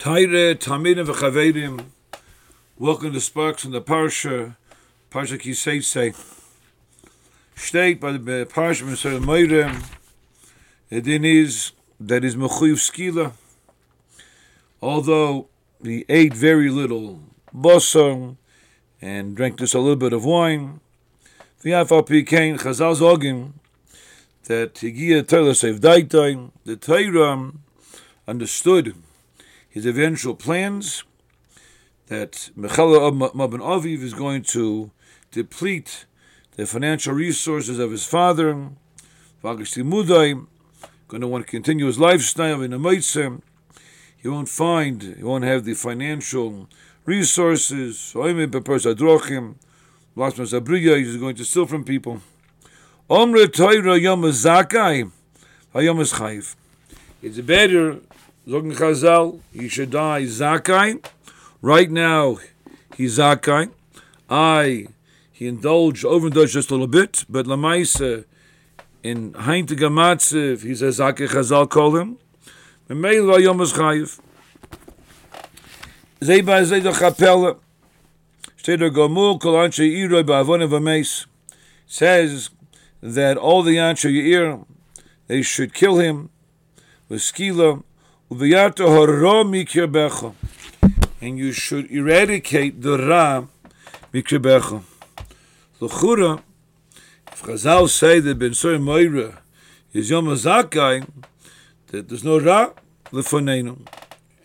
Taire, Tamidim, Chaverim. Welcome to Sparks from the Parsha, Parsha Ki Seisay. State by the Parsha Mr. Meirem. The din is that is Mechuyv Skila. Although he ate very little bosom and drank just a little bit of wine, Chazal Zogim that Higia Torah Seif Daitai, the Torah understood his eventual plans, that Mechala Mabon Aviv is going to deplete the financial resources of his father, Vagashti Mudai, going to want to continue his lifestyle in a Meitzeh. He won't have the financial resources. So he's going to steal from people. It's better, Zogen Chazal, he should die Zakai. Right now, he's Zakai. He overindulged just a little bit, but Lamaisa, in Hainte Gamatsev, he says Zakai Chazal called him. Memela Yom is Chayiv. Zeba Zeda Chapella. Shteder Gomul, Kol Anshei Yiroi, Ba'avon V'meis. Says that all the Anshei Yir, they should kill him with Skila. And you should eradicate the Ra Mikirbecha. L'chura, if Chazal say that Ben Suri Moira is Yom HaZakai, that there's no Ra Lefonenu.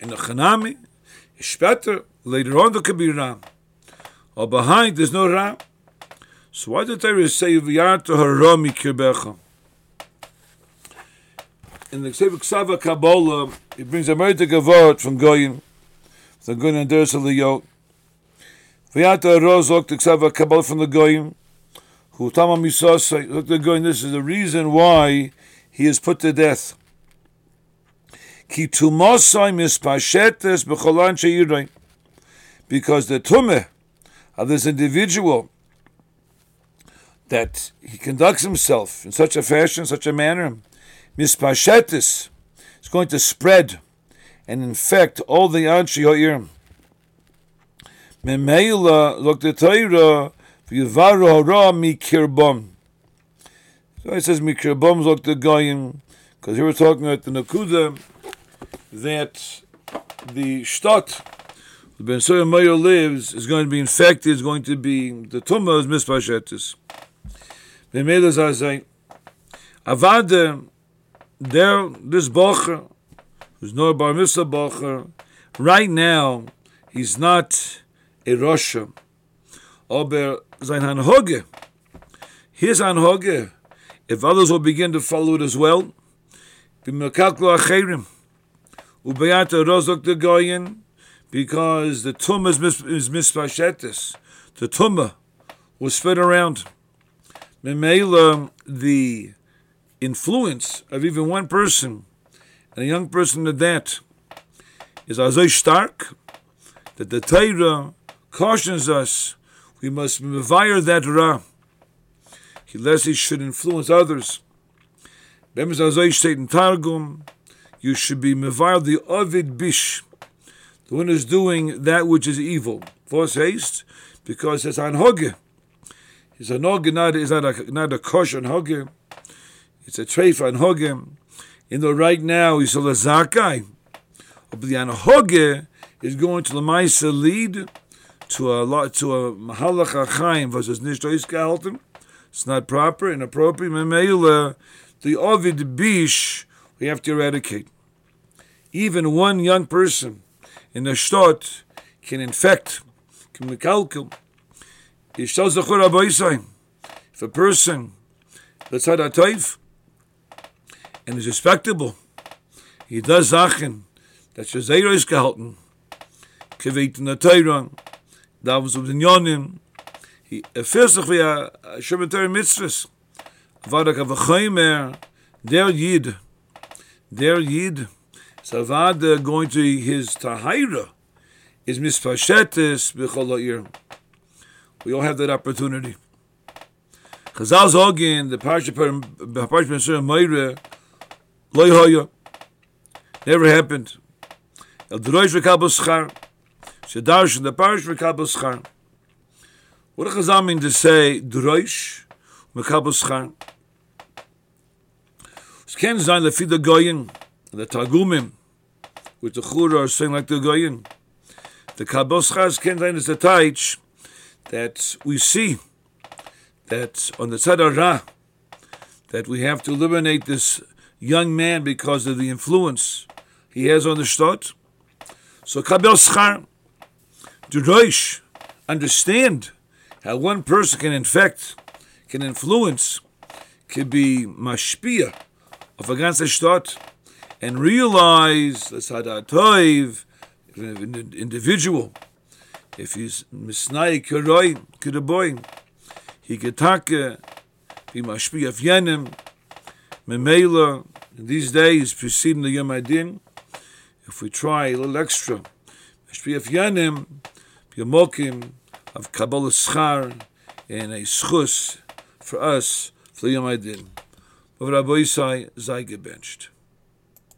And the Chanami is better. Later on there could be Ra. Or behind there's no Ra. So why did Torah say V'yarto hara mikirbecha? In the Sefer Ksava Kabbalah, it brings a Merita Gavot from Goyin, the Goyin and Dersa Liyot. V'yata Roz looked the Ksava Kabbalah from the Goyin, who Tama Misosai looked the Goyin. This is the reason why he is put to death. Ki tumosai mispashetes b'cholan she'iroi, because the tumeh of this individual, that he conducts himself in such a fashion, such a manner, mispashetis, is going to spread and infect all the Anshei Ha'ir. Memeila look the Torah v'yivaru hara mikirbom. So it says mikirbom look the Goyim, because here we're talking about the Nakuda that the shtot the Ben Suri Meir lives is going to be infected. Is going to be the tumah is mispashetis. Memeila zazay avada. There, this Bocher, who's no Bar Mitzvah Bocher, right now, he's not a Rasha. Aber sein Hanhoge, his Hanhoge, if others will begin to follow it as well, because the Tumah is mispashetis. The Tumah will spread around. Memeila, the influence of even one person, and a young person at that, is azay stark, that the Torah cautions us, we must mevire that Ra, lest he should influence others. Bemis azay shtein targum, you should be mevire the ovid bish, the one who is doing that which is evil. Force haste, because it's anhoge. It's anhoge, not a kosher anhoge. It's a treifa and hoge. In the right now, he's a lezakai. But the anhoge is going to lemaisa lead to a mahalach achaim versus nishto iskahaltim. It's not proper, inappropriate. Memeila, the ovid bish, we have to eradicate. Even one young person in the shtot can infect. If a person, let's say that and is respectable, he does Zachen, that Shazaira is gehalten, Kavit in the Torah, Davos of the Yonim, he affirms we are Shemitari mitzvahs, Avadak of a Chaimer, their Yid, Savada going to his Tahira, is Mispashetis B'chol. We all have that opportunity. Chazal Zogin, the Parsha Ben Suri Meira, never happened. El Denois v'kabel schar. Shedarsh in the parish v'kabel schar. What does Chazal mean to say Denois v'kabel schar? Ken zayin lefi the goyin, the targumim, with the chura are saying like the goyin. The kabel schar ken zayin is the taich that we see that on the tzad hara that we have to eliminate this young man because of the influence he has on the shtot. So kabel schar, Dorosh, understand how one person can infect, can influence, can be mashpia of against the shtot, and realize the sadat toiv individual. If he's misnai keroi kedaboy, he could taka be mashpia of yenim memela. These days preceding the Yom Adin, if we try a little extra, mashpia of yenim b'yamokim of kabbalah schar and a schus for us for the Yom Adin. Over Rabbi Isai, Zeige benched.